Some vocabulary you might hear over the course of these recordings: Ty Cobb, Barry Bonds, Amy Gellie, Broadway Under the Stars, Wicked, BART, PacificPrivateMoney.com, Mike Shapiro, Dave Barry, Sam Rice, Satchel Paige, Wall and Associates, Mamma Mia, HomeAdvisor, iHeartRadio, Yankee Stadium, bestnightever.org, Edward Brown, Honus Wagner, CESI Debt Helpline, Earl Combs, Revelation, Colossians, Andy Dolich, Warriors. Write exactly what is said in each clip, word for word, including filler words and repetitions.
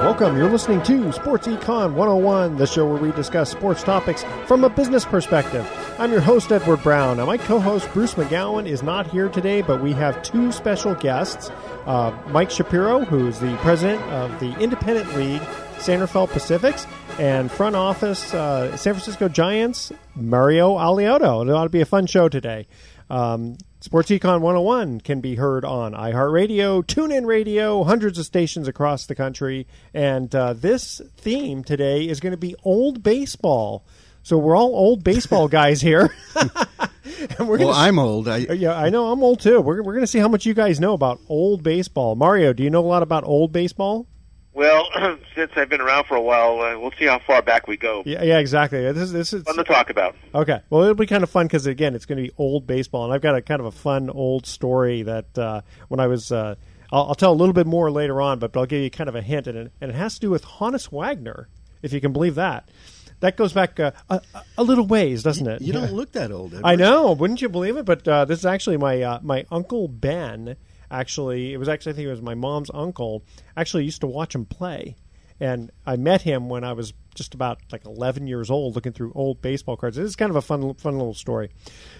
Welcome. You're listening to Sports Econ one oh one, the show where we discuss sports topics from a business perspective. I'm your host, Edward Brown. Now, my co-host, Bruce McGowan, is not here today, but we have two special guests. Uh, Mike Shapiro, who's the president of the Independent League, San Rafael Pacifics, and front office, uh, San Francisco Giants, Mario Alioto. It ought to be a fun show today. Um, Sports Econ one oh one can be heard on iHeartRadio, TuneIn Radio, hundreds of stations across the country. And uh, this theme today is going to be old baseball. So we're all old baseball guys here. And we're well, see, I'm old. I, yeah, I know. I'm old, too. We're, we're going to see how much you guys know about old baseball. Mario, do you know a lot about old baseball? Well, since I've been around for a while, uh, we'll see how far back we go. Yeah, yeah, exactly. This is this is fun to talk about. Okay, well, it'll be kind of fun because again, it's going to be old baseball, and I've got a kind of a fun old story that uh, when I was, uh, I'll, I'll tell a little bit more later on, but, but I'll give you kind of a hint, and it, and it has to do with Honus Wagner, if you can believe that. That goes back uh, a, a little ways, doesn't it? You, you don't look that old. Edward. I know. Wouldn't you believe it? But uh, this is actually my uh, my Uncle Ben. Actually, it was actually I think it was my mom's uncle. Actually, used to watch him play, and I met him when I was just about like eleven years old, looking through old baseball cards. This is kind of a fun, fun little story.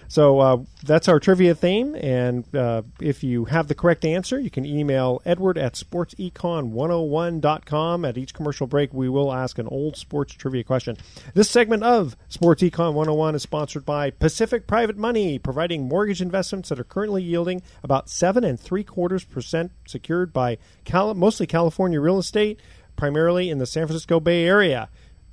So uh, that's our trivia theme, and uh, if you have the correct answer, you can email Edward at sports econ one oh one dot com. At each commercial break, we will ask an old sports trivia question. This segment of Sports Econ one oh one is sponsored by Pacific Private Money, providing mortgage investments that are currently yielding about seven and three quarters percent, secured by Cali- mostly California real estate, primarily in the San Francisco Bay Area.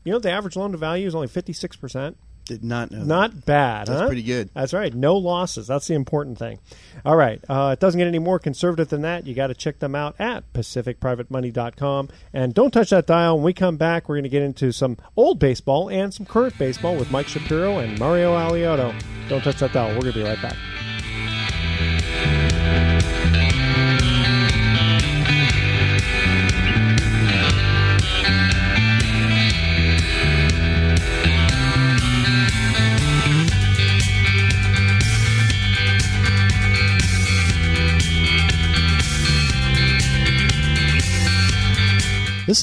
You know, the average loan to value is only fifty-six percent. Did not know. Not that. Bad. That's huh? pretty good. That's right. No losses. That's the important thing. All right. Uh, it doesn't get any more conservative than that. You got to check them out at Pacific Private Money dot com. And don't touch that dial. When we come back, we're going to get into some old baseball and some current baseball with Mike Shapiro and Mario Alioto. Don't touch that dial. We're going to be right back. This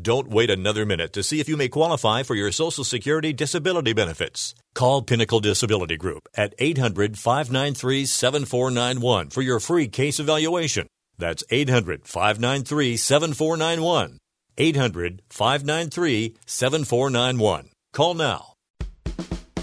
Don't wait another minute to see if you may qualify for your Social Security disability benefits. Call Pinnacle Disability Group at eight hundred, five nine three, seven four nine one for your free case evaluation. That's eight hundred, five nine three, seven four nine one. eight hundred, five nine three, seven four nine one. Call now.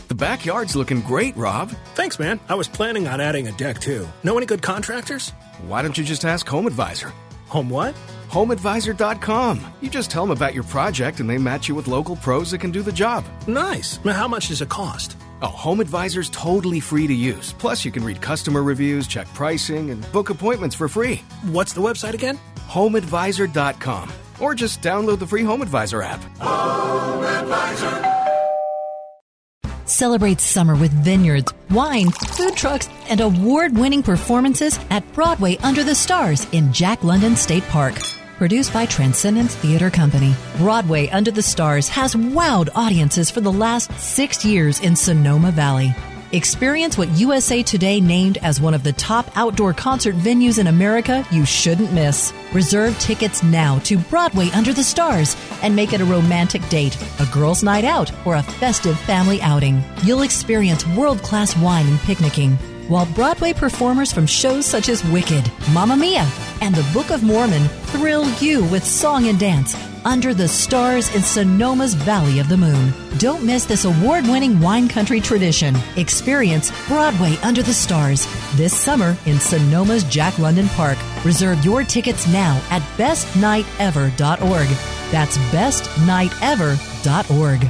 The backyard's looking great, Rob. Thanks, man. I was planning on adding a deck, too. Know any good contractors? Why don't you just ask HomeAdvisor? Home what? home advisor dot com. You just tell them about your project and they match you with local pros that can do the job. Nice. Now, how much does it cost? Oh, HomeAdvisor's totally free to use. Plus, you can read customer reviews, check pricing, and book appointments for free. What's the website again? home advisor dot com. Or just download the free HomeAdvisor app. HomeAdvisor. Celebrate summer with vineyards, wine, food trucks, and award-winning performances at Broadway Under the Stars in Jack London State Park. Produced by Transcendence Theater Company, Broadway Under the Stars has wowed audiences for the last six years in Sonoma Valley. Experience what U S A Today named as one of the top outdoor concert venues in America you shouldn't miss. Reserve tickets now to Broadway Under the Stars and make it a romantic date, a girls' night out, or a festive family outing. You'll experience world-class wine and picnicking, while Broadway performers from shows such as Wicked, Mamma Mia, and The Book of Mormon thrill you with song and dance under the stars in Sonoma's Valley of the Moon. Don't miss this award-winning wine country tradition. Experience Broadway Under the Stars this summer in Sonoma's Jack London Park. Reserve your tickets now at best night ever dot org. That's best night ever dot org.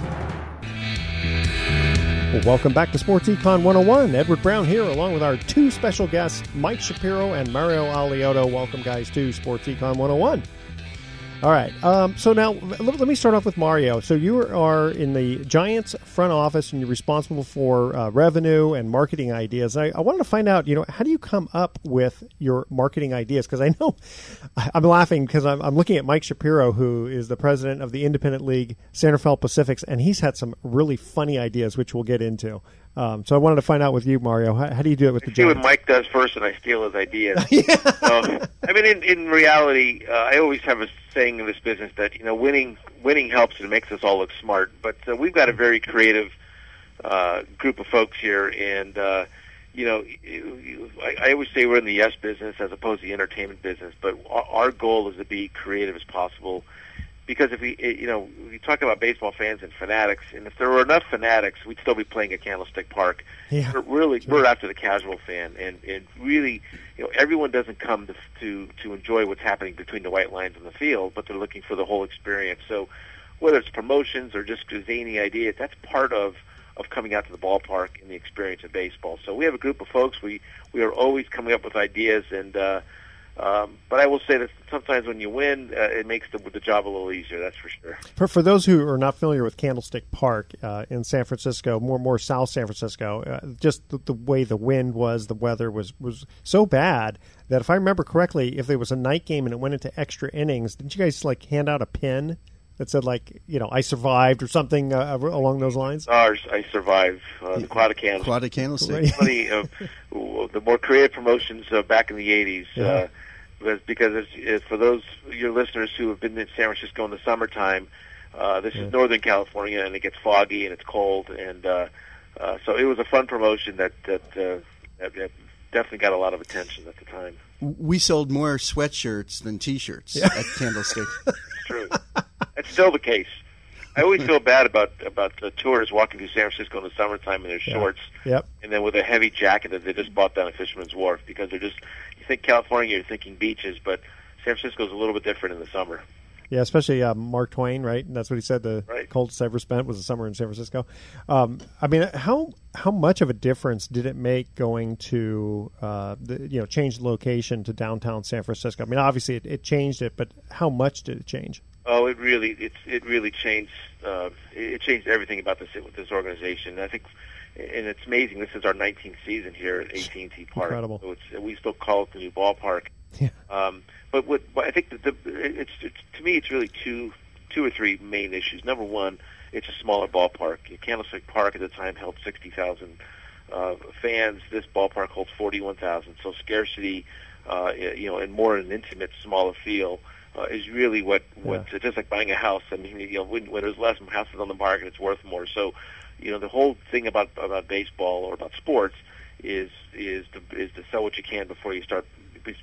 Well, welcome back to Sports Econ one oh one. Edward Brown here, along with our two special guests, Mike Shapiro and Mario Alioto. Welcome, guys, to Sports Econ one oh one. All right. Um, so now let, let me start off with Mario. So you are in the Giants front office, and you're responsible for uh, revenue and marketing ideas. And I, I wanted to find out, you know, how do you come up with your marketing ideas? Because I know I, I'm laughing because I'm, I'm looking at Mike Shapiro, who is the president of the Independent League, San Rafael Pacifics, and he's had some really funny ideas, which we'll get into. Um, so I wanted to find out with you, Mario. How, how do you do it with I the Giants? I see what Mike does first, and I steal his ideas. Yeah. um, I mean, in, in reality, uh, I always have a saying in this business that, you know, winning winning helps and makes us all look smart. But uh, we've got a very creative uh, group of folks here, and, uh, you know, I, I always say we're in the yes business as opposed to the entertainment business. But our goal is to be creative as possible. Because if we, you know, we talk about baseball fans and fanatics, and if there were enough fanatics, we'd still be playing at Candlestick Park. Yeah, we're really, sure. We're after the casual fan, and, and really, you know, everyone doesn't come to, to to enjoy what's happening between the white lines on the field, but they're looking for the whole experience. So, whether it's promotions or just zany ideas, that's part of of coming out to the ballpark and the experience of baseball. So we have a group of folks. We we are always coming up with ideas and. Uh, Um, but I will say that sometimes when you win, uh, it makes the, the job a little easier, that's for sure. For, for those who are not familiar with Candlestick Park uh, in San Francisco, more more south San Francisco, uh, just the, the way the wind was, the weather was, was so bad that if I remember correctly, if there was a night game and it went into extra innings, didn't you guys like hand out a pin that said, like, you know, I survived or something uh, along those lines? Ours, I survived. Uh, the Quad of Candlestick. Quad of Candlestick. Plenty of the more creative promotions uh, back in the eighties. Yeah. Uh, Because it's, it's for those your listeners who have been in San Francisco in the summertime, uh, this yeah. is Northern California, and it gets foggy and it's cold, and uh, uh, so it was a fun promotion that that, uh, that that definitely got a lot of attention at the time. We sold more sweatshirts than T-shirts yeah. at Candlestick. It's true. That's still the case. I always feel bad about about the tourists walking through San Francisco in the summertime in their yeah. shorts, yep. and then with a heavy jacket that they just bought down at Fisherman's Wharf because they're just. Think California, you're thinking beaches, but San Francisco is a little bit different in the summer. Yeah, especially uh, Mark Twain, right? And that's what he said the right. coldest I ever spent was the summer in San Francisco. Um, I mean, how how much of a difference did it make going to, uh, the, you know, change the location to downtown San Francisco? I mean, obviously it, it changed it, but how much did it change? Oh, it really it's it really changed uh, it changed everything about this with this organization. And I think, and it's amazing. This is our nineteenth season here at A T and T Park. Incredible. So it's, we still call it the new ballpark. Yeah. Um, but what but I think that the it's, it's to me it's really two two or three main issues. Number one, it's a smaller ballpark. Candlestick Park at the time held sixty thousand uh, fans. This ballpark holds forty one thousand. So scarcity, uh, you know, and more an intimate, smaller feel. Uh, is really what, what yeah. It's just like buying a house. I mean, you know, when, when there's less houses on the market, it's worth more. So, you know, the whole thing about about baseball or about sports is is to, is to sell what you can before you start,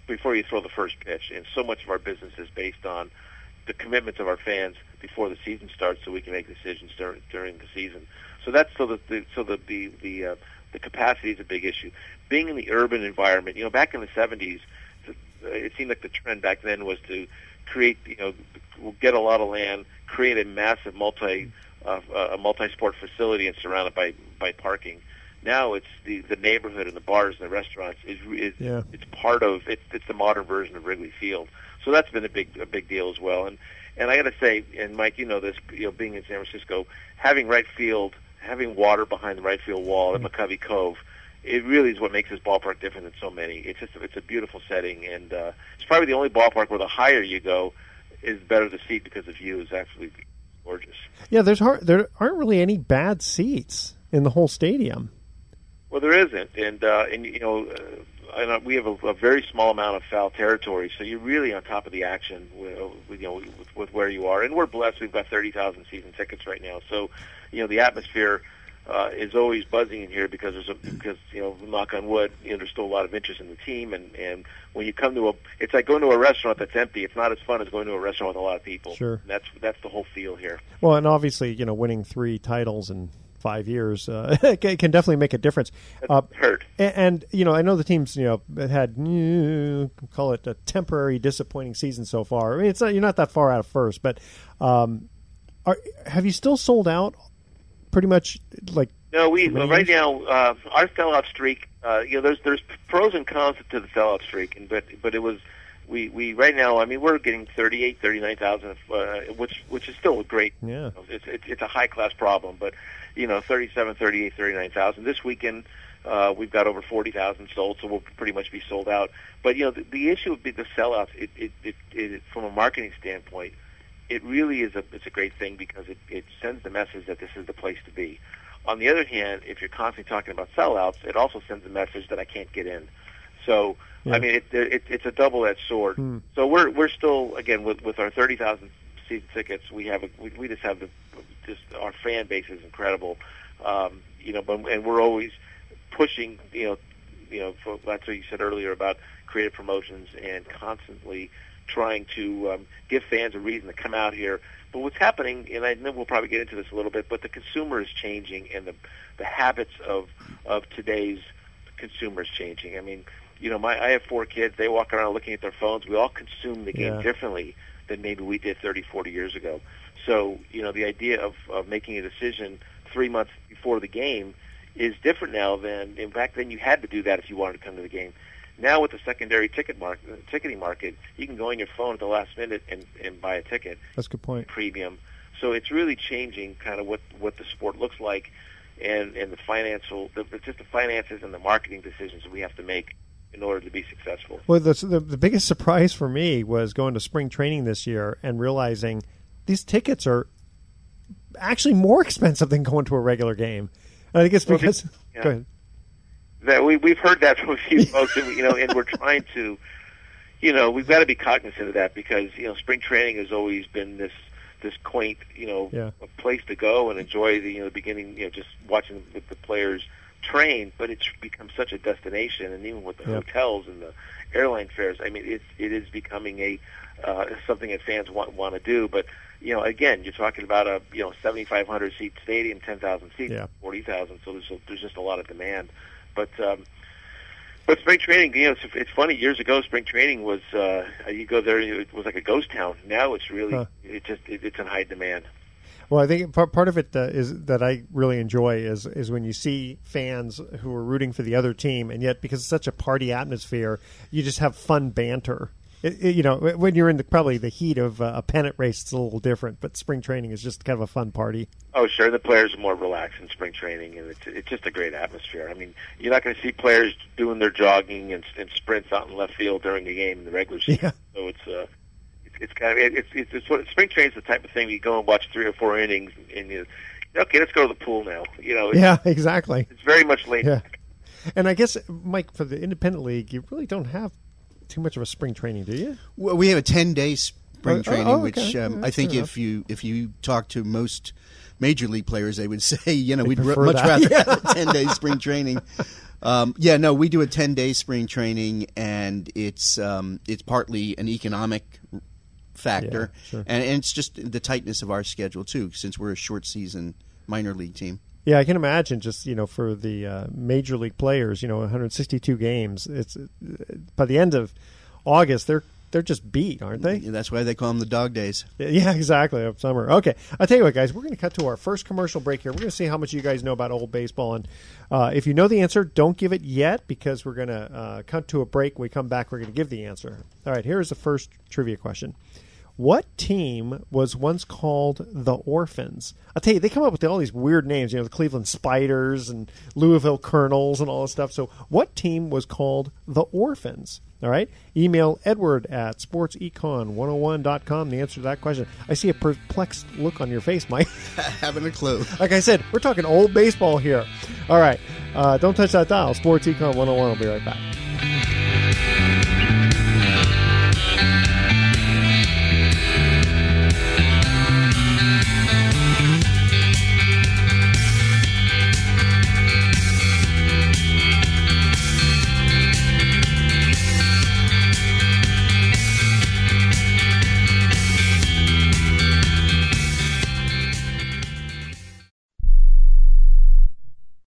before you throw the first pitch. And so much of our business is based on the commitments of our fans before the season starts, so we can make decisions during during the season. So that's so that the so the the the, uh, the capacity is a big issue. Being in the urban environment, you know, back in the seventies, it seemed like the trend back then was to create, you know, get a lot of land, create a massive multi, uh, a multi-sport facility, and surround it by, by parking. Now it's the, the neighborhood and the bars and the restaurants is, is yeah. it's part of it's it's the modern version of Wrigley Field. So that's been a big a big deal as well. And and I got to say, and Mike, you know this, you know, being in San Francisco, having right field, having water behind the right field wall mm-hmm. at McCovey Cove. It really is what makes this ballpark different than so many. It's just it's a beautiful setting, and uh, it's probably the only ballpark where the higher you go, is better the seat because the view is absolutely gorgeous. Yeah, there's hard, there aren't really any bad seats in the whole stadium. Well, there isn't, and uh, and you know, uh, and uh, we have a, a very small amount of foul territory, so you're really on top of the action with, you know, with, with where you are. And we're blessed; we've got thirty thousand season tickets right now, so you know the atmosphere. Uh, is always buzzing in here because there's a because you know knock on wood, you know, there's still a lot of interest in the team, and, and when you come to a it's like going to a restaurant that's empty. It's not as fun as going to a restaurant with a lot of people. Sure, and that's that's the whole feel here. Well, and obviously you know winning three titles in five years uh, it can definitely make a difference. Uh, hurt, and, and you know I know the team's you know had call it a temporary disappointing season so far. I mean, it's not, you're not that far out of first, but um, are have you still sold out? Pretty much like no we right now uh our sellout streak uh you know there's there's pros and cons to the sellout streak, and but but it was we we right now I mean we're getting thirty-eight, thirty-nine thousand uh, which which is still a great yeah it's it's, it's a high class problem, but you know thirty-seven, thirty-eight, thirty-nine thousand this weekend uh we've got over forty thousand sold, so we'll pretty much be sold out. But you know the, the issue would be the sellouts. It it, it it from a marketing standpoint, it really is a it's a great thing because it, it sends the message that this is the place to be. On the other hand, if you're constantly talking about sellouts, it also sends a message that I can't get in. So yeah. I mean, it, it, it's a double-edged sword. Hmm. So we're we're still again with with our thirty thousand season tickets. We have a, we, we just have the just our fan base is incredible, um, you know. But and we're always pushing, you know, you know. For, that's what you said earlier about creative promotions and constantly trying to um, give fans a reason to come out here. But what's happening, and I know we'll probably get into this a little bit, but the consumer is changing, and the the habits of of today's consumer is changing. I mean, you know, my I have four kids. They walk around looking at their phones. We all consume the game yeah. differently than maybe we did thirty, forty years ago. So, you know, the idea of, of making a decision three months before the game is different now than, in fact, then you had to do that if you wanted to come to the game. Now with the secondary ticket market, ticketing market, you can go on your phone at the last minute and, and buy a ticket. That's a good point. Premium. So it's really changing kind of what, what the sport looks like, and, and the financial, the, just the finances and the marketing decisions that we have to make in order to be successful. Well, the, the the biggest surprise for me was going to spring training this year and realizing these tickets are actually more expensive than going to a regular game. And I think it's because. Well, yeah. Go ahead. That we we've heard that from a few folks, and, you know, and we're trying to, you know, we've got to be cognizant of that because you know spring training has always been this this quaint, you know, yeah. place to go and enjoy the you know the beginning, you know, just watching the, the players train, but it's become such a destination, and even with the yeah. hotels and the airline fares, I mean, it's it is becoming a uh, something that fans want want to do, but. You know, again, you're talking about a you know seventy-five hundred seat stadium, ten thousand seats, yeah. forty thousand. So there's a, there's just a lot of demand. But um, but spring training, you know, it's, it's funny. Years ago, spring training was uh, you go there, it was like a ghost town. Now it's really huh. it just it, it's in high demand. Well, I think part part of it uh, is that I really enjoy is is when you see fans who are rooting for the other team, and yet because it's such a party atmosphere, you just have fun banter. it, it, you know, when you're in the, probably the heat of uh, a pennant race, it's a little different. But spring training is just kind of a fun party. Oh, sure. The players are more relaxed in spring training, and it's, it's just a great atmosphere. I mean, you're not going to see players doing their jogging and, and sprints out in left field during the game in the regular season. Yeah. So it's uh, it's, it's kind of it's it's, it's what, spring training is the type of thing you go and watch three or four innings, and you okay, let's go to the pool now. You know. It's, yeah, exactly. It's very much laid yeah. back. And I guess, Mike, for the independent league, you really don't have too much of a spring training, do you? Well, we have a ten-day spring oh, training, oh, okay. which um, yeah, I think if you if you talk to most major league players, they would say, you know, they we'd r- much rather yeah. have a ten-day spring training. Um, yeah, no, we do a ten-day spring training, and it's um, it's partly an economic factor, yeah, sure. and, and it's just the tightness of our schedule, too, since we're a short-season minor league team. Yeah, I can imagine just, you know, for the uh, major league players, you know, one hundred sixty-two games, it's uh, by the end of August, they're they're just beat, aren't they? Yeah, that's why they call them the dog days. Yeah, exactly, of summer. Okay, I'll tell you what, guys, we're going to cut to our first commercial break here. We're going to see how much you guys know about old baseball. And uh, if you know the answer, don't give it yet, because we're going to uh, cut to a break. When we come back, we're going to give the answer. All right, here's the first trivia question. What team was once called the Orphans? I'll tell you, they come up with all these weird names, you know, the Cleveland Spiders and Louisville Colonels and all this stuff. So what team was called the Orphans? All right. Email Edward at sports econ one oh one dot com. The answer to that question. I see a perplexed look on your face, Mike. Having a clue. Like I said, we're talking old baseball here. All right. Uh, don't touch that dial. Sports Econ one oh one. I'll be right back.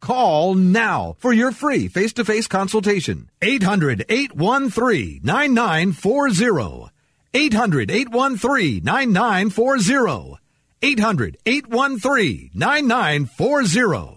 Call now for your free face-to-face consultation. eight hundred eight one three nine nine four zero. eight hundred eight one three nine nine four zero. eight hundred eight one three nine nine four zero.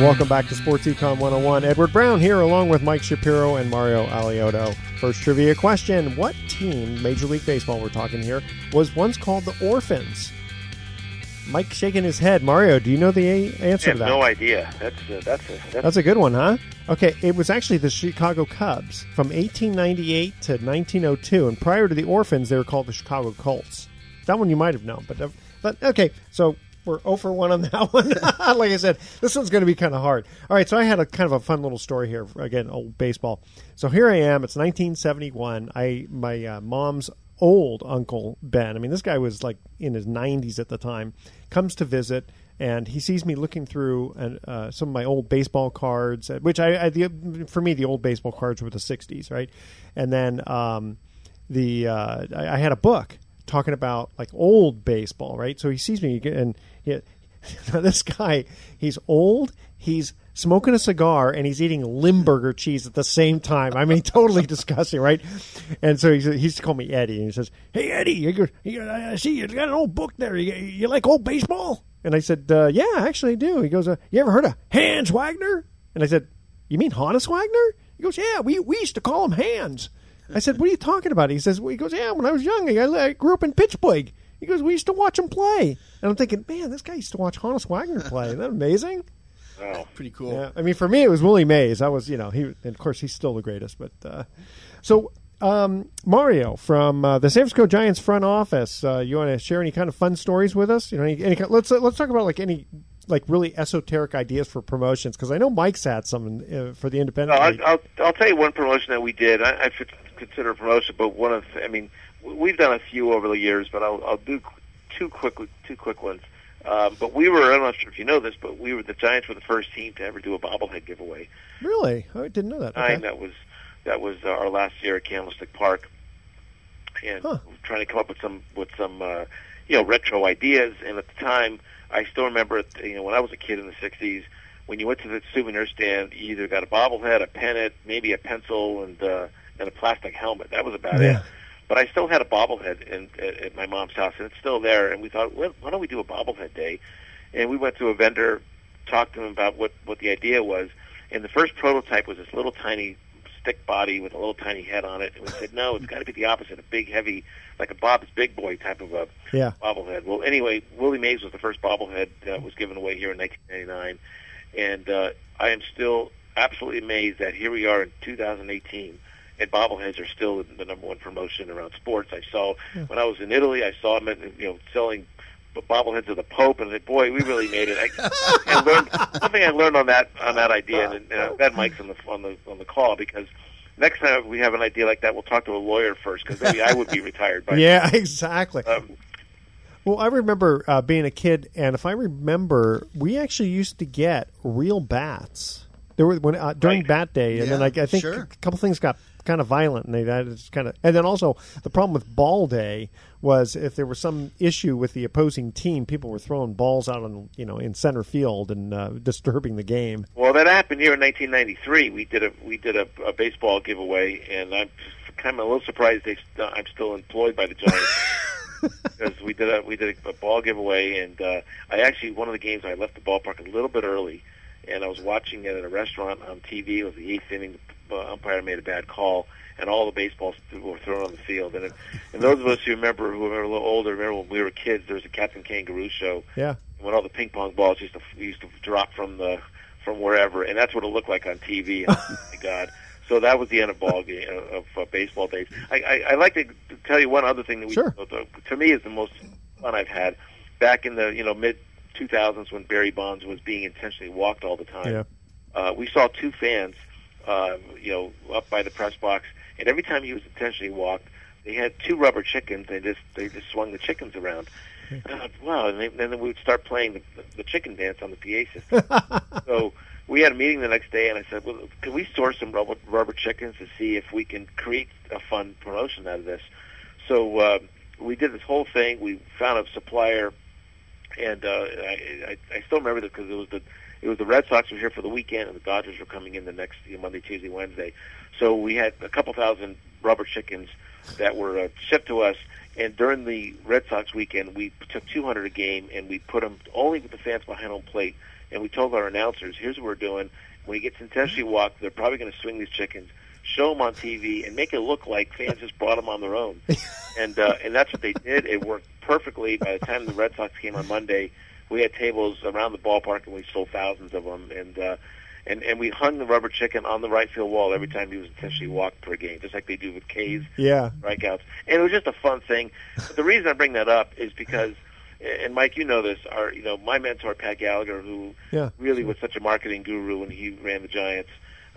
Welcome back to Sports Econ one oh one. Edward Brown here along with Mike Shapiro and Mario Alioto. First trivia question. What team, Major League Baseball we're talking here, was once called the Orphans? Mike shaking his head. Mario, do you know the answer I to that? I have no idea. That's a, that's, a, that's, that's a good one, huh? Okay, it was actually the Chicago Cubs from eighteen ninety-eight to nineteen oh two. And prior to the Orphans, they were called the Chicago Colts. That one you might have known. But, but okay, so... We're oh for one on that one. Like I said, this one's going to be kind of hard. All right, so I had a kind of a fun little story here. Again, old baseball. So here I am. It's nineteen seventy-one. I my uh, mom's old Uncle Ben, I mean, this guy was like in his nineties at the time, comes to visit, and he sees me looking through an, uh, some of my old baseball cards, which I, I the, for me, the old baseball cards were the sixties, right? And then um, the uh, I, I had a book talking about like old baseball, right? So he sees me and... Yeah, this guy, he's old, he's smoking a cigar, and he's eating Limburger cheese at the same time. I mean, totally disgusting, right? And so he's, he's called me Eddie, and he says, "Hey, Eddie, you, you, I see you got an old book there. You, you like old baseball?" And I said, uh, "Yeah, actually I do." He goes, uh, "You ever heard of Hans Wagner?" And I said, "You mean Honus Wagner?" He goes, "Yeah, we, we used to call him Hans." I said, "What are you talking about?" He says, well, he goes, "Yeah, when I was young, I, I grew up in Pittsburgh." He goes, "We used to watch him play." And I'm thinking, man, this guy used to watch Honus Wagner play. Isn't that amazing? Wow. Pretty cool. Yeah. I mean, for me, it was Willie Mays. I was, you know, he, and of course, he's still the greatest. But uh, so, um, Mario, from uh, the San Francisco Giants front office, uh, you want to share any kind of fun stories with us? You know, any, any let's let's talk about like any like really esoteric ideas for promotions, because I know Mike's had some uh, for the Independent League. I'll, I'll I'll tell you one promotion that we did. I, I should consider a promotion, but one of, I mean. We've done a few over the years, but I'll, I'll do two quick, two quick ones. Um, but we were—I'm not sure if you know this—but we were the Giants were the first team to ever do a bobblehead giveaway. Really, I didn't know that. Okay. That was that was our last year at Candlestick Park, and huh. trying to come up with some with some uh, you know retro ideas. And at the time, I still remember you know when I was a kid in the sixties, when you went to the souvenir stand, you either got a bobblehead, a pennant, maybe a pencil, and uh, and a plastic helmet. That was about yeah. it. But I still had a bobblehead in, at, at my mom's house, and it's still there. And we thought, well, why don't we do a bobblehead day? And we went to a vendor, talked to him about what, what the idea was. And the first prototype was this little tiny stick body with a little tiny head on it. And we said, no, it's got to be the opposite, a big, heavy, like a Bob's Big Boy type of a yeah. bobblehead. Well, anyway, Willie Mays was the first bobblehead that was given away here in nineteen ninety-nine. And uh, I am still absolutely amazed that here we are in two thousand eighteen. And bobbleheads are still the number one promotion around sports. I saw yeah. when I was in Italy, I saw them, you know, selling bobbleheads of the Pope, and I said, "Boy, we really made it." I, I learned something I learned on that on that idea, and, and I'm glad Mike's on the on the on the call, because next time we have an idea like that, we'll talk to a lawyer first, because maybe I would be retired by yeah, now. Exactly. Um, Well, I remember uh, being a kid, and if I remember, we actually used to get real bats. There were when uh, during right. Bat Day, and yeah, then I, I think sure. a couple things got kind of violent, and they that is kind of. And then also the problem with Ball Day was if there was some issue with the opposing team, people were throwing balls out on you know in center field and uh, disturbing the game. Well, that happened here in nineteen ninety-three. We did a we did a, a baseball giveaway, and I'm kind of a little surprised they st- I'm still employed by the Giants. Because we did a we did a ball giveaway, and uh, I actually one of the games I left the ballpark a little bit early. And I was watching it at a restaurant on T V. It was the eighth inning. The umpire made a bad call, and all the baseballs were thrown on the field. And, it, and those of us who remember, who are a little older, remember when we were kids, there was a Captain Kangaroo show. Yeah. When all the ping pong balls used to used to drop from the from wherever, and that's what it looked like on T V. Oh my God! So that was the end of ball game, of uh, baseball days. I, I I like to tell you one other thing that we sure. to me is the most fun I've had back in the you know mid. two thousands when Barry Bonds was being intentionally walked all the time. Yeah. Uh, we saw two fans, uh, you know, up by the press box, and every time he was intentionally walked, they had two rubber chickens. They just they just swung the chickens around, God, wow. And, they, and then we would start playing the, the chicken dance on the P A system. So we had a meeting the next day, and I said, well, can we source some rubber, rubber chickens to see if we can create a fun promotion out of this? So uh, we did this whole thing. We found a supplier, and uh, I, I, I still remember this because it was the it was the Red Sox were here for the weekend, and the Dodgers were coming in the next you know, Monday, Tuesday, Wednesday. So we had a couple thousand rubber chickens that were uh, shipped to us, and during the Red Sox weekend, we took two hundred a game, and we put them only with the fans behind home plate, and we told our announcers, here's what we're doing. When he gets intensity walk, they're probably going to swing these chickens, show them on T V, and make it look like fans just brought them on their own. And uh, and that's what they did. It worked perfectly. By the time the Red Sox came on Monday, we had tables around the ballpark, and we sold thousands of them. And uh, and, and we hung the rubber chicken on the right field wall every time he was intentionally walked per game, just like they do with K's, yeah, strikeouts. And it was just a fun thing. But the reason I bring that up is because, and Mike, you know this, our you know my mentor Pat Gallagher, who yeah, really sure. was such a marketing guru when he ran the Giants.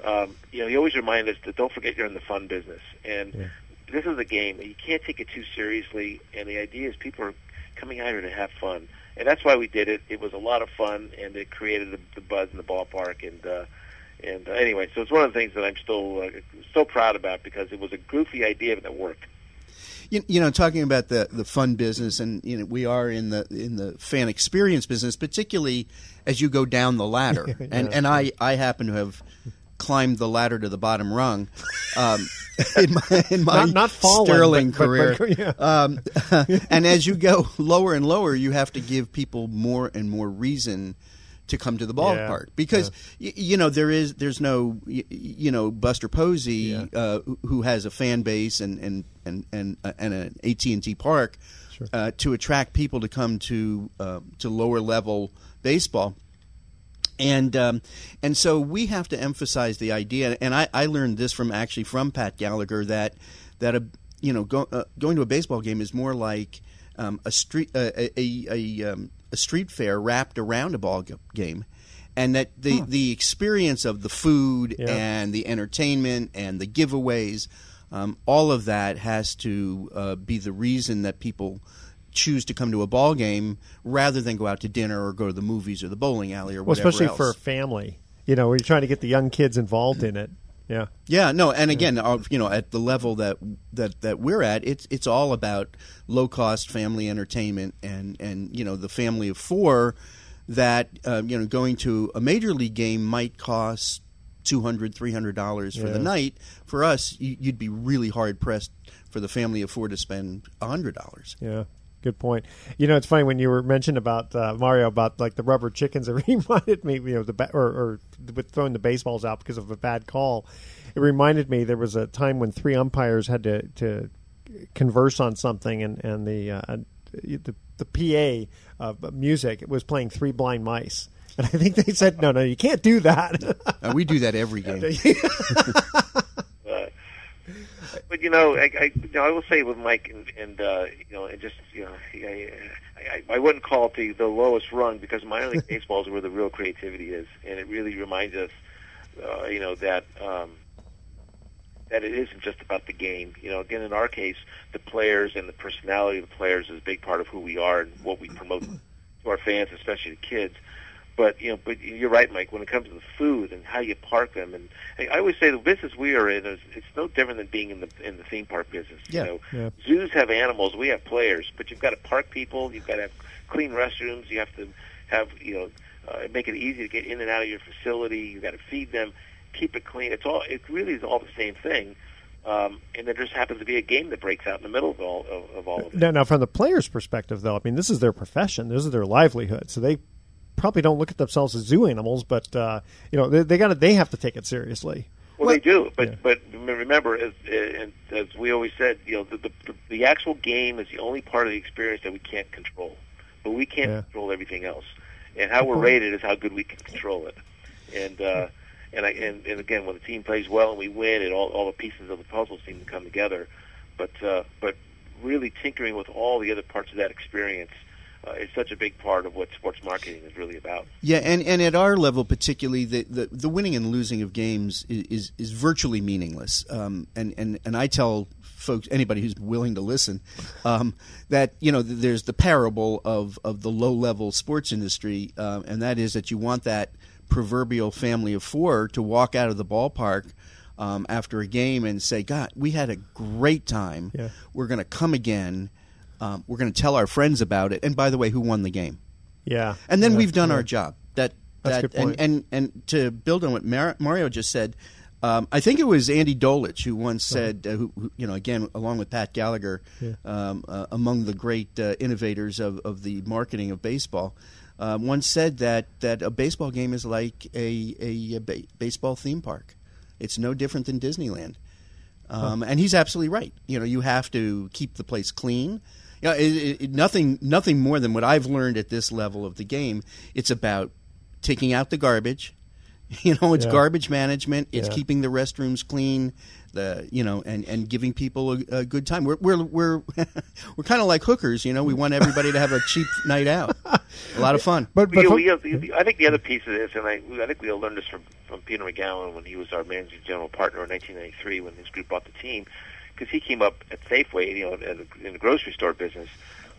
Um, you know, he always reminded us that don't forget you're in the fun business, and yeah. this is a game. You can't take it too seriously, and the idea is people are coming out here to have fun, and that's why we did it. It was a lot of fun, and it created the, the buzz in the ballpark, and uh, and uh, anyway, so it's one of the things that I'm still uh, so proud about because it was a goofy idea that worked. You, you know, talking about the, the fun business, and you know, we are in the in the fan experience business, particularly as you go down the ladder, yeah, and and I, I happen to have climbed the ladder to the bottom rung um, in my, in my not, not fallen, sterling but, career. But, but, yeah. um, and as you go lower and lower, you have to give people more and more reason to come to the ballpark yeah. because yeah. Y- you know there is there's no y- you know Buster Posey yeah. uh, who has a fan base and and and and, uh, and an A T and T Park sure. uh, to attract people to come to uh, to lower level baseball. And um, and so we have to emphasize the idea, and I, I learned this from actually from Pat Gallagher that that a you know go, uh, going to a baseball game is more like um, a street uh, a a, a, um, a street fair wrapped around a ball g- game, and that the, huh. the experience of the food yeah. and the entertainment and the giveaways, um, all of that has to uh, be the reason that people choose to come to a ball game rather than go out to dinner or go to the movies or the bowling alley or whatever well, especially else. For family. You know, we're trying to get the young kids involved in it. Yeah. Yeah, no, and again, yeah. you know, at the level that, that that we're at, it's it's all about low-cost family entertainment and, and you know, the family of four that, uh, you know, going to a major league game might cost two hundred dollars, three hundred dollars for yeah. the night. For us, you'd be really hard-pressed for the family of four to spend one hundred dollars. Yeah. Good point. You know, it's funny when you were mentioned about uh, Mario about like the rubber chickens. It reminded me, you know, the ba- or, or with throwing the baseballs out because of a bad call. It reminded me there was a time when three umpires had to, to converse on something, and and the uh, the the P A of music was playing Three Blind Mice. And I think they said, no, no, you can't do that. uh, we do that every game. But you know, I, I, you know, I will say with Mike, and, and uh, you know, and just you know, I, I, I wouldn't call it the, the lowest rung because minor league baseball is where the real creativity is, and it really reminds us, uh, you know, that um, that it isn't just about the game. You know, again, in our case, the players and the personality of the players is a big part of who we are and what we promote to our fans, especially the kids. But you know, but you're right, Mike. When it comes to the food and how you park them, and I always say the business we are in is it's no different than being in the in the theme park business. Yeah, you know, yeah. zoos have animals, we have players, but you've got to park people, you've got to have clean restrooms, you have to have you know uh, make it easy to get in and out of your facility. You've got to feed them, keep it clean. It's all it really is all the same thing. Um, and there just happens to be a game that breaks out in the middle of all of, of all of it. Now, now, from the players' perspective, though, I mean, this is their profession, this is their livelihood, so they probably don't look at themselves as zoo animals, but uh, you know they, they got they have to take it seriously. Well, well they do, but yeah. but remember, as, as we always said, you know the, the the actual game is the only part of the experience that we can't control, but we can't yeah. control everything else. And how we're rated is how good we can control it. And uh, and I and, and again, when the team plays well and we win, and all all the pieces of the puzzle seem to come together. But uh, but really tinkering with all the other parts of that experience Uh, it's such a big part of what sports marketing is really about. Yeah, and, and at our level particularly, the, the, the winning and losing of games is is, is virtually meaningless. Um, and, and, and I tell folks, anybody who's willing to listen, um, that you know there's the parable of, of the low-level sports industry, uh, and that is that you want that proverbial family of four to walk out of the ballpark um, after a game and say, God, we had a great time. Yeah. We're going to come again. Um, we're going to tell our friends about it. And by the way, who won the game? Yeah. And then yeah, we've done yeah. our job. That, That's that, a good point. And, and, and to build on what Mar- Mario just said, um, I think it was Andy Dolich who once said, uh, who, who, you know, again, along with Pat Gallagher, yeah. um, uh, among the great uh, innovators of, of the marketing of baseball, uh, once said that, that a baseball game is like a, a, a ba- baseball theme park. It's no different than Disneyland. Um, huh. And he's absolutely right. You know, you have to keep the place clean. You know, it, it, nothing, nothing more than what I've learned at this level of the game. It's about taking out the garbage. You know, it's yeah. garbage management. It's yeah. keeping the restrooms clean. The you know, and, and giving people a, a good time. We're we're we're, we're kind of like hookers. You know, we want everybody to have a cheap night out. A lot of fun. But, but we, we, we, I think the other piece of this, and I, I think we all learned this from, from Peter McGowan when he was our managing general partner in nineteen ninety-three when his group bought the team. Because he came up at Safeway, you know, in the grocery store business,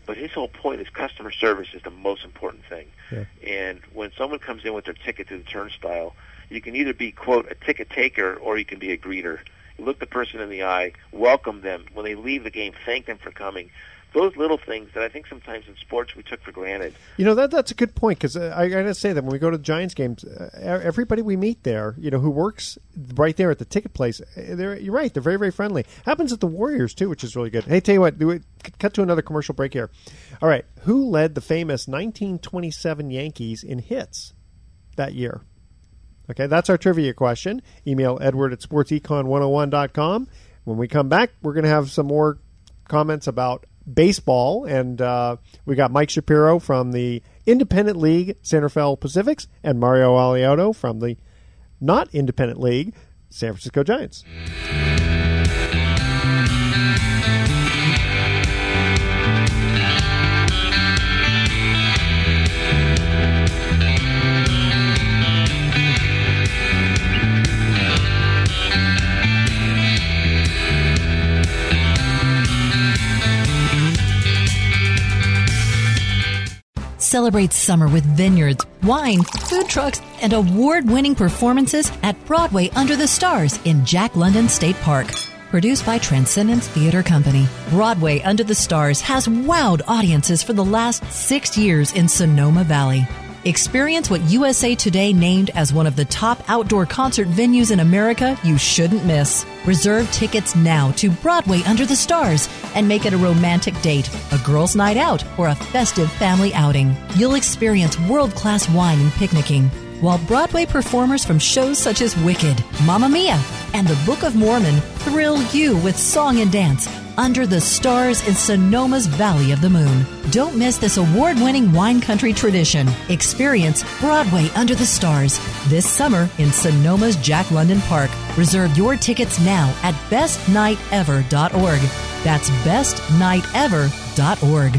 but his whole point is customer service is the most important thing. Yeah. And when someone comes in with their ticket through the turnstile, you can either be, quote, a ticket taker or you can be a greeter. You look the person in the eye, welcome them. When they leave the game, thank them for coming. Those little things that I think sometimes in sports we took for granted. You know, that that's a good point because uh, I, I got to say that when we go to the Giants games, uh, everybody we meet there, you know, who works right there at the ticket place, they're, you're right, they're very, very friendly. Happens at the Warriors, too, which is really good. Hey, tell you what, do we, cut to another commercial break here. All right, who led the famous nineteen twenty-seven Yankees in hits that year? Okay, that's our trivia question. Email Edward at sports econ one oh one dot com. When we come back, we're going to have some more comments about baseball, and uh, we got Mike Shapiro from the Independent League, San Rafael Pacifics, and Mario Alioto from the not Independent League, San Francisco Giants. Celebrate summer with vineyards, wine, food trucks, and award-winning performances at Broadway Under the Stars in Jack London State Park. Produced by Transcendence Theater Company, Broadway Under the Stars has wowed audiences for the last six years in Sonoma Valley. Experience what U S A Today named as one of the top outdoor concert venues in America you shouldn't miss. Reserve tickets now to Broadway Under the Stars and make it a romantic date, a girls' night out, or a festive family outing. You'll experience world-class wine and picnicking, while Broadway performers from shows such as Wicked, Mamma Mia, and The Book of Mormon thrill you with song and dance under the stars in Sonoma's Valley of the Moon. Don't miss this award-winning wine country tradition. Experience Broadway Under the Stars this summer in Sonoma's Jack London Park. Reserve your tickets now at best night ever dot org. That's best night ever dot org.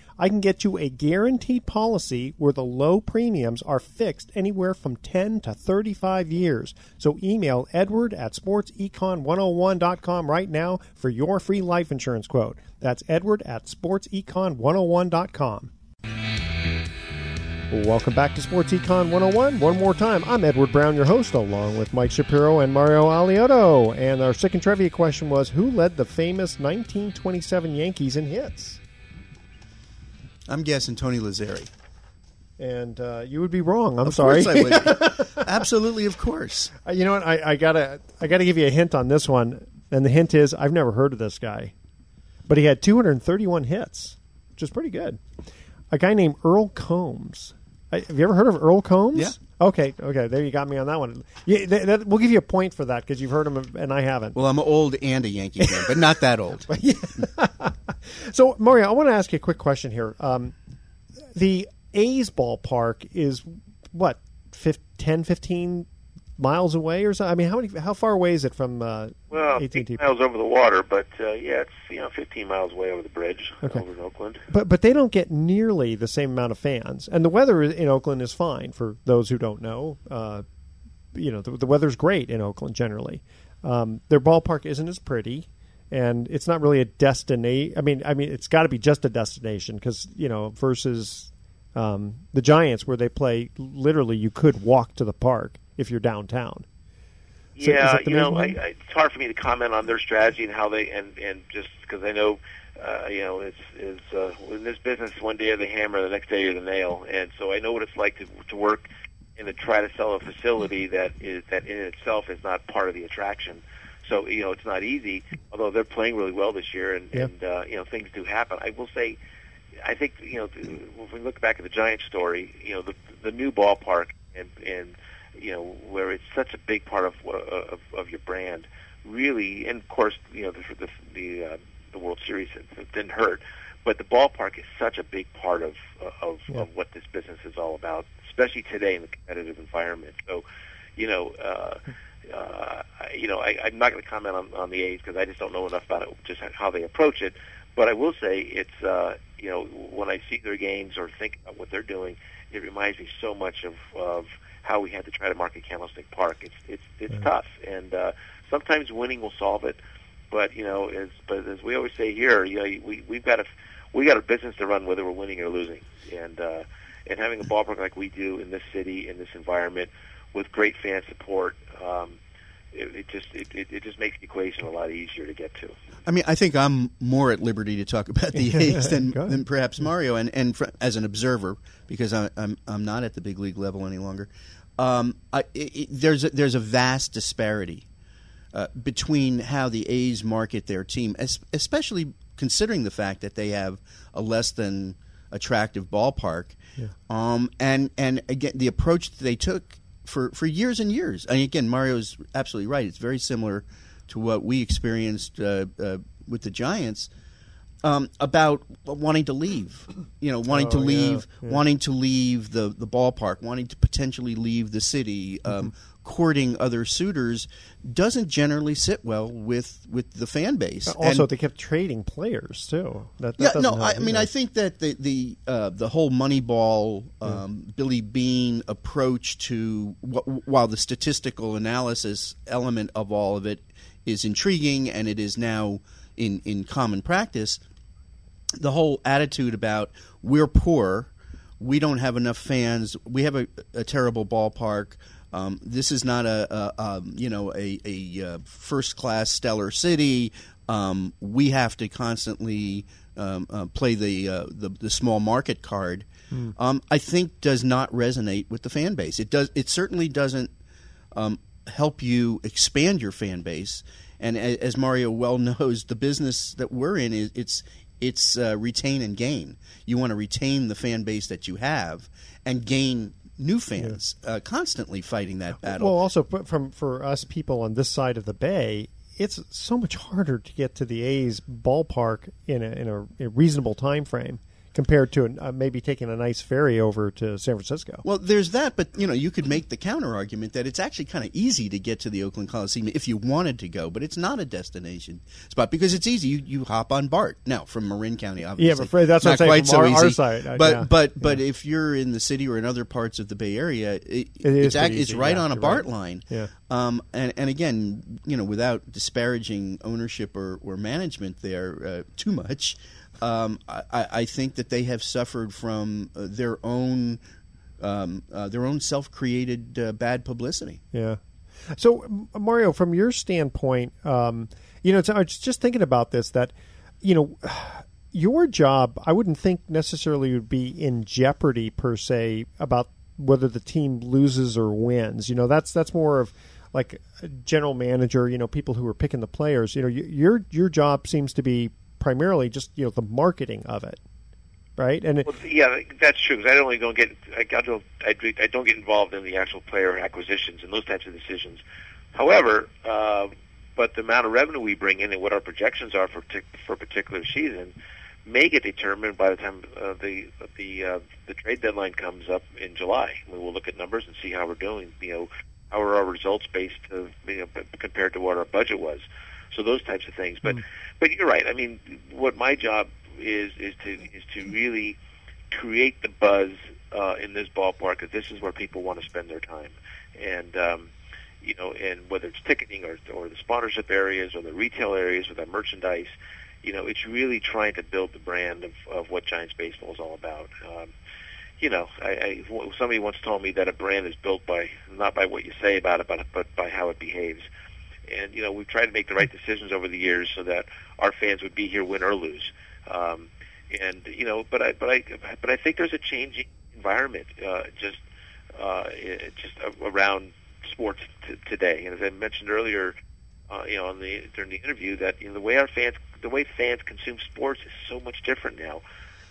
I can get you a guaranteed policy where the low premiums are fixed anywhere from ten to thirty-five years. So email Edward at sports econ one oh one dot com right now for your free life insurance quote. That's Edward at sports econ one oh one dot com. Welcome back to Sports Econ one oh one. One more time, I'm Edward Brown, your host, along with Mike Shapiro and Mario Alioto. And our second trivia question was, who led the famous nineteen twenty-seven Yankees in hits? I'm guessing Tony Lazzari. And uh, you would be wrong. I'm of sorry. Course I would. Absolutely, of course. Uh, you know what? I, I gotta, I gotta give you a hint on this one. And the hint is, I've never heard of this guy, but he had two hundred thirty-one hits, which is pretty good. A guy named Earl Combs. I, have you ever heard of Earl Combs? Yeah. Okay, okay. There you got me on that one. Yeah, that, that, we'll give you a point for that because you've heard him and I haven't. Well, I'm old and a Yankee fan, but not that old. So, Mario, I want to ask you a quick question here. Um, the A's ballpark is, what, fifteen, ten, fifteen miles away or something? I mean, how many, how far away is it from uh, well, A T and T? Well, miles over the water, but, uh, yeah, it's, you know, fifteen miles away over the bridge okay. over in Oakland. But but they don't get nearly the same amount of fans. And the weather in Oakland is fine, for those who don't know. Uh, you know, the, the weather's great in Oakland generally. Um, their ballpark isn't as pretty. And it's not really a destination. I mean, I mean, it's got to be just a destination because, you know, versus um, the Giants where they play, literally you could walk to the park if you're downtown. So, yeah, you know, I, I, it's hard for me to comment on their strategy and how they and, and just because I know, uh, you know, it's, it's uh, in this business one day you're the hammer, the next day you're the nail. And so I know what it's like to, to work and to try to sell a facility that is that in itself is not part of the attraction. So, you know, it's not easy, although they're playing really well this year, and, yeah. and uh, you know, things do happen. I will say, I think, you know, if we look back at the Giants story, you know, the, the new ballpark and, and, you know, where it's such a big part of of, of your brand, really, and, of course, you know, the, the, the, uh, the World Series it didn't hurt, but the ballpark is such a big part of, of, yeah. of what this business is all about, especially today in the competitive environment. So, you know... Uh, Uh, you know, I, I'm not going to comment on, on the A's because I just don't know enough about it, just how they approach it. But I will say it's, uh, you know, when I see their games or think about what they're doing, it reminds me so much of, of how we had to try to market Candlestick Park. It's it's it's mm-hmm. tough, and uh, sometimes winning will solve it. But you know, as but as we always say here, you know, we we've got a we got a business to run whether we're winning or losing, and uh, and having a ballpark like we do in this city in this environment. With great fan support, um, it, it just it, it just makes the equation a lot easier to get to. I mean, I think I'm more at liberty to talk about the A's than, than perhaps Mario, and and for, as an observer, because I, I'm I'm not at the big league level any longer. Um, I, it, it, there's a, there's a vast disparity uh, between how the A's market their team, especially considering the fact that they have a less than attractive ballpark, yeah. um, and and again the approach that they took. For, for years and years. I mean, again, Mario's absolutely right. It's very similar to what we experienced uh, uh, with the Giants um, about wanting to leave, you know, wanting oh, to leave, yeah, yeah. wanting to leave the, the ballpark, wanting to potentially leave the city, um, mm-hmm. courting other suitors doesn't generally sit well with, with the fan base. But also, and, they kept trading players too. That, that yeah, no, I either. mean, I think that the the uh, the whole Moneyball um, yeah. Billy Beane approach to wh- while the statistical analysis element of all of it is intriguing and it is now in, in common practice, the whole attitude about we're poor, we don't have enough fans, we have a, a terrible ballpark. Um, this is not a, a, a you know a, a first class stellar city. Um, we have to constantly um, uh, play the, uh, the the small market card, mm. um, I think does not resonate with the fan base. It does. It certainly doesn't um, help you expand your fan base. And as Mario well knows, the business that we're in is it's it's uh, retain and gain. You want to retain the fan base that you have and gain new fans, yeah. uh, constantly fighting that battle. Well, also from for us people on this side of the bay, it's so much harder to get to the A's ballpark in a in a, a reasonable time frame compared to uh, maybe taking a nice ferry over to San Francisco. Well, there's that, but you know, you could make the counter argument that it's actually kind of easy to get to the Oakland Coliseum if you wanted to go, but it's not a destination spot because it's easy. You, you hop on BART now from Marin County, obviously. Yeah, I'm afraid that's not what I'm saying from so our, easy, our side. Uh, but yeah, but yeah. but if you're in the city or in other parts of the Bay Area, it, it it's, act, it's right yeah, on a BART right. line. Yeah. Um, and, and again, you know, without disparaging ownership or, or management there uh, too much. Um, I, I think that they have suffered from their own um, uh, their own self-created uh, bad publicity. Yeah. So, Mario, from your standpoint, um, you know, it's, I was just thinking about this, that, you know, your job, I wouldn't think necessarily would be in jeopardy, per se, about whether the team loses or wins. You know, that's that's more of like a general manager, you know, people who are picking the players. You know, y- your your job seems to be primarily just, you know, the marketing of it, right? And well, yeah, that's true. Because I don't really don't get I don't I don't get involved in the actual player acquisitions and those types of decisions. However, uh, but the amount of revenue we bring in and what our projections are for for a particular season may get determined by the time uh, the the uh, the trade deadline comes up in July. We will look at numbers and see how we're doing. You know, how are our results based of, you know, compared to what our budget was. So those types of things, but mm. but you're right. I mean, what my job is is to is to really create the buzz uh, in this ballpark that this is where people want to spend their time, and um, you know, and whether it's ticketing or or the sponsorship areas or the retail areas or the merchandise, you know, it's really trying to build the brand of, of what Giants baseball is all about. Um, you know, I, I, somebody once told me that a brand is built by not by what you say about it, but but by how it behaves. And, you know, we've tried to make the right decisions over the years so that our fans would be here win or lose. Um, and, you know, but I but I, but I think there's a changing environment uh, just uh, just around sports t- today. And as I mentioned earlier, uh, you know, on the, during the interview, that you know, the way our fans, the way fans consume sports is so much different now.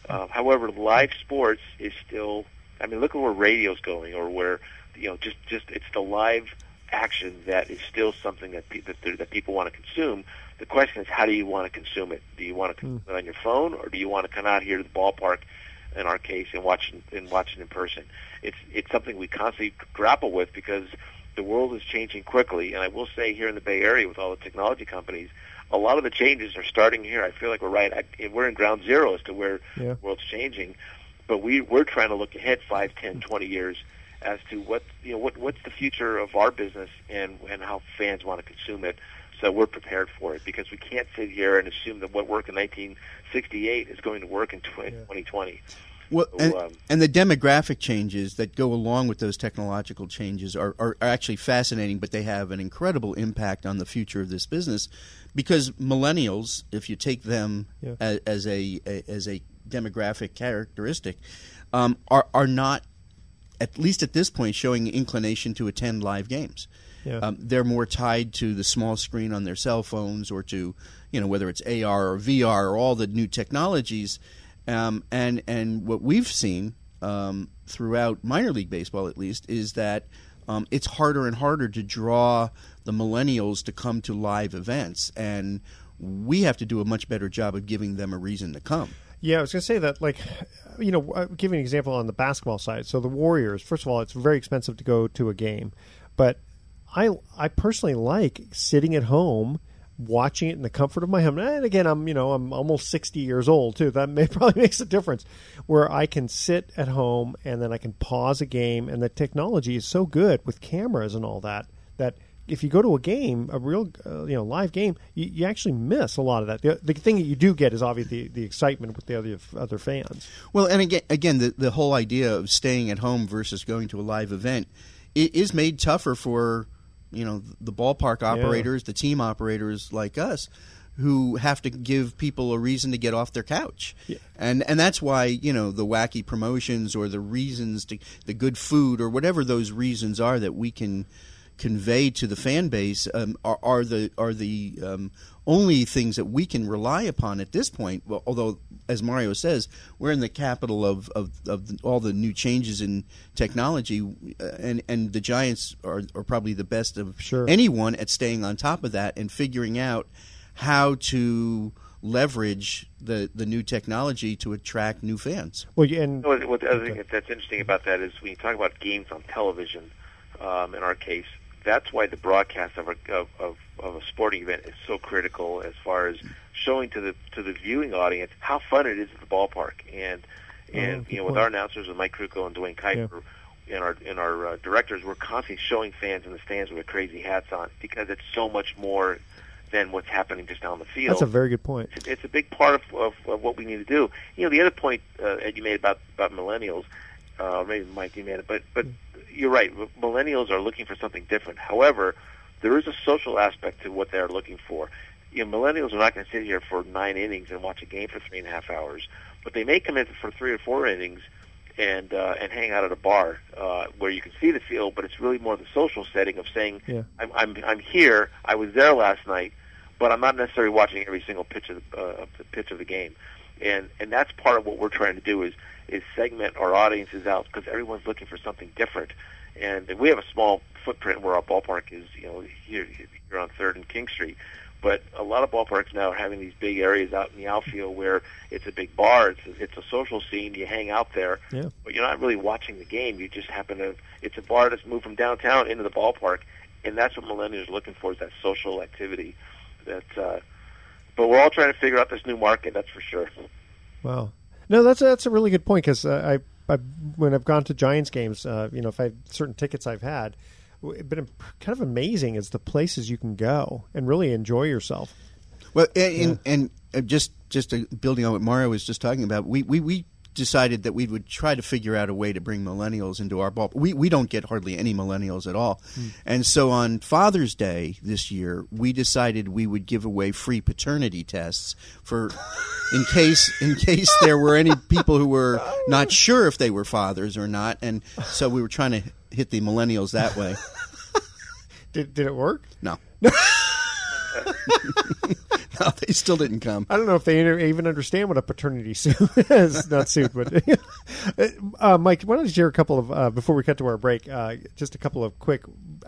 Uh, however, live sports is still, I mean, look at where radio's going or where, you know, just, just it's the live action that is still something that pe- that, that people want to consume. The question is, how do you want to consume it? Do you want to consume mm. it on your phone, or do you want to come out here to the ballpark, in our case, and watch and watch it in person? It's it's something we constantly grapple with because the world is changing quickly. And I will say, here in the Bay Area, with all the technology companies, a lot of the changes are starting here. I feel like we're right. I, we're in ground zero as to where yeah. the world's changing, but we we're trying to look ahead five, ten, twenty years. As to what you know, what what's the future of our business and and how fans want to consume it, so we're prepared for it because we can't sit here and assume that what worked in nineteen sixty-eight is going to work in twenty twenty. Well, so, and, um, and the demographic changes that go along with those technological changes are, are are actually fascinating, but they have an incredible impact on the future of this business because millennials, if you take them yeah. as, as a, a as a demographic characteristic, um, are are not. At least at this point, showing inclination to attend live games. Yeah. Um, they're more tied to the small screen on their cell phones or to, you know, whether it's A R or V R or all the new technologies. Um, and and what we've seen um, throughout minor league baseball, at least, is that um, it's harder and harder to draw the millennials to come to live events. And we have to do a much better job of giving them a reason to come. Yeah, I was going to say that, like, you know, I'll give you an example on the basketball side. So the Warriors, first of all, it's very expensive to go to a game. But I I personally like sitting at home, watching it in the comfort of my home. And again, I'm, you know, I'm almost sixty years old, too. That may probably makes a difference where I can sit at home and then I can pause a game. And the technology is so good with cameras and all that, that if you go to a game, a real, uh, you know, live game, you, you actually miss a lot of that. The, the thing that you do get is obviously the, the excitement with the other other fans. Well, and again, again, the, the whole idea of staying at home versus going to a live event is made tougher for, you know, the ballpark operators, yeah. the team operators like us, who have to give people a reason to get off their couch. Yeah. And and that's why, you know, the wacky promotions or the reasons, to, the good food or whatever those reasons are that we can convey to the fan base um, are, are the are the um, only things that we can rely upon at this point. Well, although, as Mario says, we're in the capital of, of, of all the new changes in technology, uh, and, and the Giants are, are probably the best of sure. anyone at staying on top of that and figuring out how to leverage the, the new technology to attract new fans. Well, yeah, and what, what the other okay. thing that's interesting about that is when you talk about games on television, um, in our case, that's why the broadcast of a, of, of, of a sporting event is so critical as far as showing to the to the viewing audience how fun it is at the ballpark. And and oh, you know, point. with our announcers, with Mike Kruko and Dwayne Kuiper, yeah. and our and our uh, directors, we're constantly showing fans in the stands with their crazy hats on because it's so much more than what's happening just down the field. That's a very good point. It's, it's a big part of, of, of what we need to do. You know, the other point uh, Ed, you made about about millennials, uh, maybe Mike you made it, but but. Mm. You're right. Millennials are looking for something different. However, there is a social aspect to what they're looking for. You know, millennials are not going to sit here for nine innings and watch a game for three and a half hours, but they may come in for three or four innings and uh, and hang out at a bar uh, where you can see the field, but it's really more the social setting of saying, yeah. I'm, I'm I'm here, I was there last night, but I'm not necessarily watching every single pitch of the, uh, the pitch of the game. And and that's part of what we're trying to do is is segment our audiences out because everyone's looking for something different, and we have a small footprint where our ballpark is, you know, here here on Third and King Street, but a lot of ballparks now are having these big areas out in the outfield where it's a big bar, it's a, it's a social scene, you hang out there, yeah. but you're not really watching the game, you just happen to it's a bar that's moved from downtown into the ballpark, and that's what millennials are looking for is that social activity, that. Uh, But we're all trying to figure out this new market, that's for sure. Wow. No, that's a, that's a really good point because uh, I, I, when I've gone to Giants games, uh, you know, if I have certain tickets I've had, it's been kind of amazing is the places you can go and really enjoy yourself. Well, and yeah. and, and just just building on what Mario was just talking about, we, we, we decided that we would try to figure out a way to bring millennials into our ball. We, we don't get hardly any millennials at all. Mm. And so on Father's Day this year, we decided we would give away free paternity tests for in case in case there were any people who were not sure if they were fathers or not. And so we were trying to hit the millennials that way. Did, did it work? No. No. No, they still didn't come. I don't know if they even understand what a paternity suit is. Not suit, but uh, Mike, why don't you share a couple of uh, before we cut to our break? Uh, just a couple of quick,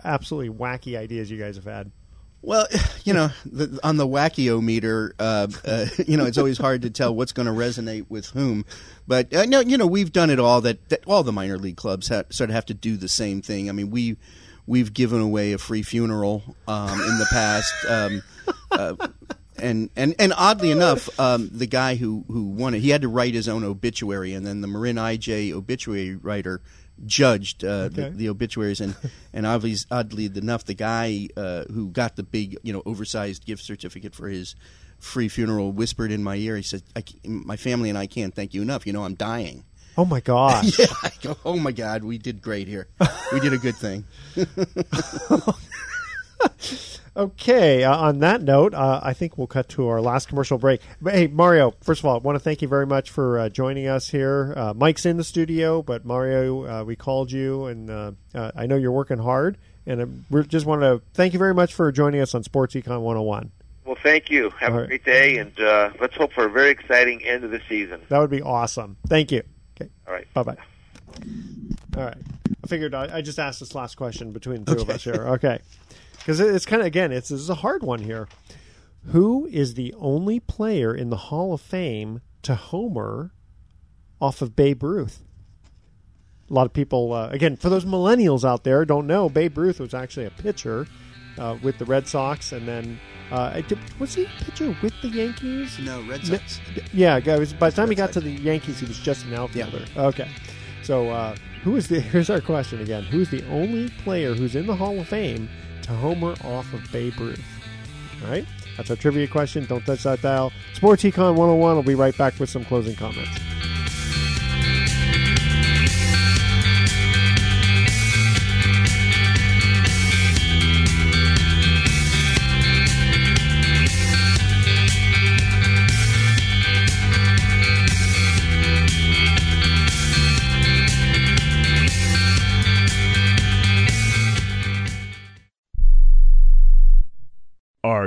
absolutely wacky ideas you guys have had. Well, you know, the, on the wacky-o-meter, uh, uh, you know, it's always hard to tell what's going to resonate with whom. But uh, no, you know, we've done it all. That, that all the minor league clubs ha- sort of have to do the same thing. I mean, we. We've given away a free funeral um, in the past, um, uh, and and and oddly enough, um, the guy who, who won it, he had to write his own obituary, and then the Marin I J obituary writer judged uh, okay. the, the obituaries, and and obviously, oddly enough, the guy uh, who got the big, you know, oversized gift certificate for his free funeral whispered in my ear. He said, I, "My family and I can't thank you enough. You know, I'm dying." Oh, my gosh. Yeah, I go, oh, my God, we did great here. We did a good thing. Okay, uh, on that note, uh, I think we'll cut to our last commercial break. But, hey, Mario, first of all, I want to thank you very much for uh, joining us here. Uh, Mike's in the studio, but, Mario, uh, we called you, and uh, uh, I know you're working hard. And uh, we just want to thank you very much for joining us on Sports Econ one oh one. Well, thank you. Have all a right. great day, and uh, let's hope for a very exciting end of the season. That would be awesome. Thank you. Okay. All right. Bye-bye. All right. I figured I, I just asked this last question between the two okay. of us here. Okay. Because it's kind of, again, it's this is a hard one here. Who is the only player in the Hall of Fame to homer off of Babe Ruth? A lot of people, uh, again, for those millennials out there, don't know, Babe Ruth was actually a pitcher uh, with the Red Sox, and then... Uh, was he a pitcher with the Yankees? No, Red Sox. Yeah, guys. By the time Red he got Sox. to the Yankees, he was just an outfielder. Yeah. Okay. So uh, who is the? Here's our question again. Who's the only player who's in the Hall of Fame to homer off of Babe Ruth? All right. That's our trivia question. Don't touch that dial. Sports Econ one oh one. We'll be right back with some closing comments. Are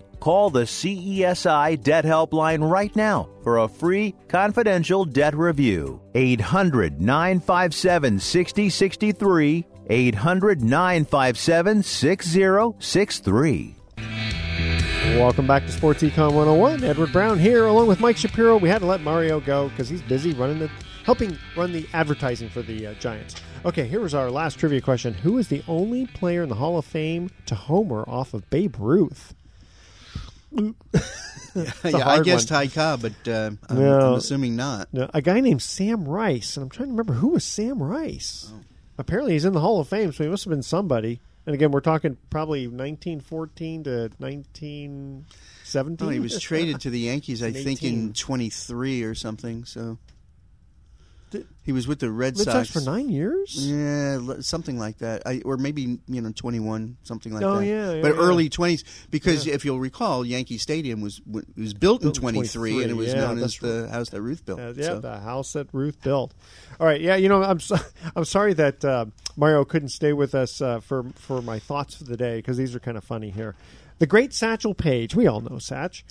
Call the C E S I Debt Helpline right now for a free confidential debt review. eight hundred, nine five seven, six zero six three. eight hundred, nine five seven, six zero six three. Welcome back to Sports Econ one oh one. Edward Brown here along with Mike Shapiro. We had to let Mario go because he's busy running the, helping run the advertising for the uh, Giants. Okay, here was our last trivia question. Who is the only player in the Hall of Fame to homer off of Babe Ruth? yeah, I guessed Ty Cobb, but uh, I'm, no, I'm assuming not. No, a guy named Sam Rice, and I'm trying to remember who was Sam Rice. Oh. Apparently, he's in the Hall of Fame, so he must have been somebody. And again, we're talking probably nineteen fourteen to nineteen seventeen. Oh, he was traded to the Yankees, I think, in twenty-three or something. So Did, he was with the Red, Red Sox. Sox for nine years. Yeah, something like that, I, or maybe you know twenty-one, something like oh, that. Oh yeah, yeah, but yeah. Early twenties, because yeah. if you'll recall, Yankee Stadium was was built, built in twenty-three, and it was yeah, known as the house that Ruth built. Uh, yeah, so. The house that Ruth built. All right, yeah, you know, I'm so, I'm sorry that uh, Mario couldn't stay with us uh, for for my thoughts for the day because these are kind of funny here. The great Satchel Paige, we all know Satch,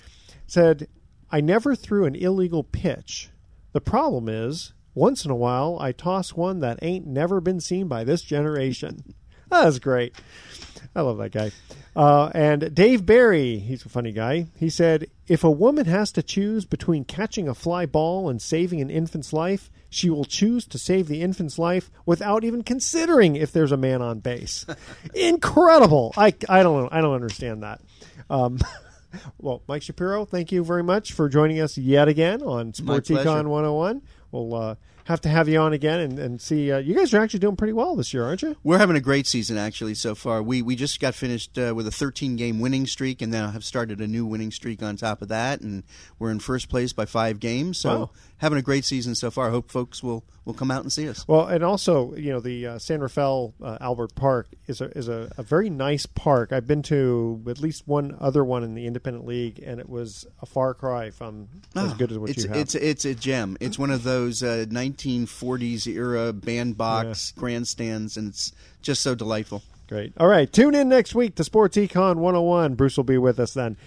said, "I never threw an illegal pitch. The problem is, once in a while, I toss one that ain't never been seen by this generation." That was great. I love that guy. Uh, and Dave Barry, he's a funny guy. He said, if a woman has to choose between catching a fly ball and saving an infant's life, she will choose to save the infant's life without even considering if there's a man on base. Incredible. I, I don't I don't understand that. Um Well, Mike Shapiro, thank you very much for joining us yet again on Sports Econ one oh one. We'll uh, have to have you on again and, and see. Uh, you guys are actually doing pretty well this year, aren't you? We're having a great season, actually, so far. We we just got finished uh, with a thirteen-game winning streak, and then have started a new winning streak on top of that. And we're in first place by five games, so wow. having a great season so far. I hope folks will, will come out and see us. Well, and also, you know, the uh, San Rafael uh, Albert Park is a, is a, a very nice park. I've been to at least one other one in the Independent League, and it was a far cry from oh, as good as what it's, you have. It's, it's a gem. It's one of those uh, nineteen forties era bandbox yeah. grandstands, and it's just so delightful. Great. All right. Tune in next week to Sports Econ one oh one. Bruce will be with us then.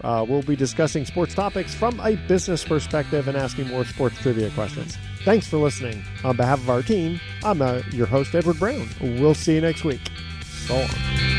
Uh, we'll be discussing sports topics from a business perspective and asking more sports trivia questions. Thanks for listening. On behalf of our team, I'm uh, your host, Edward Brown. We'll see you next week. So long.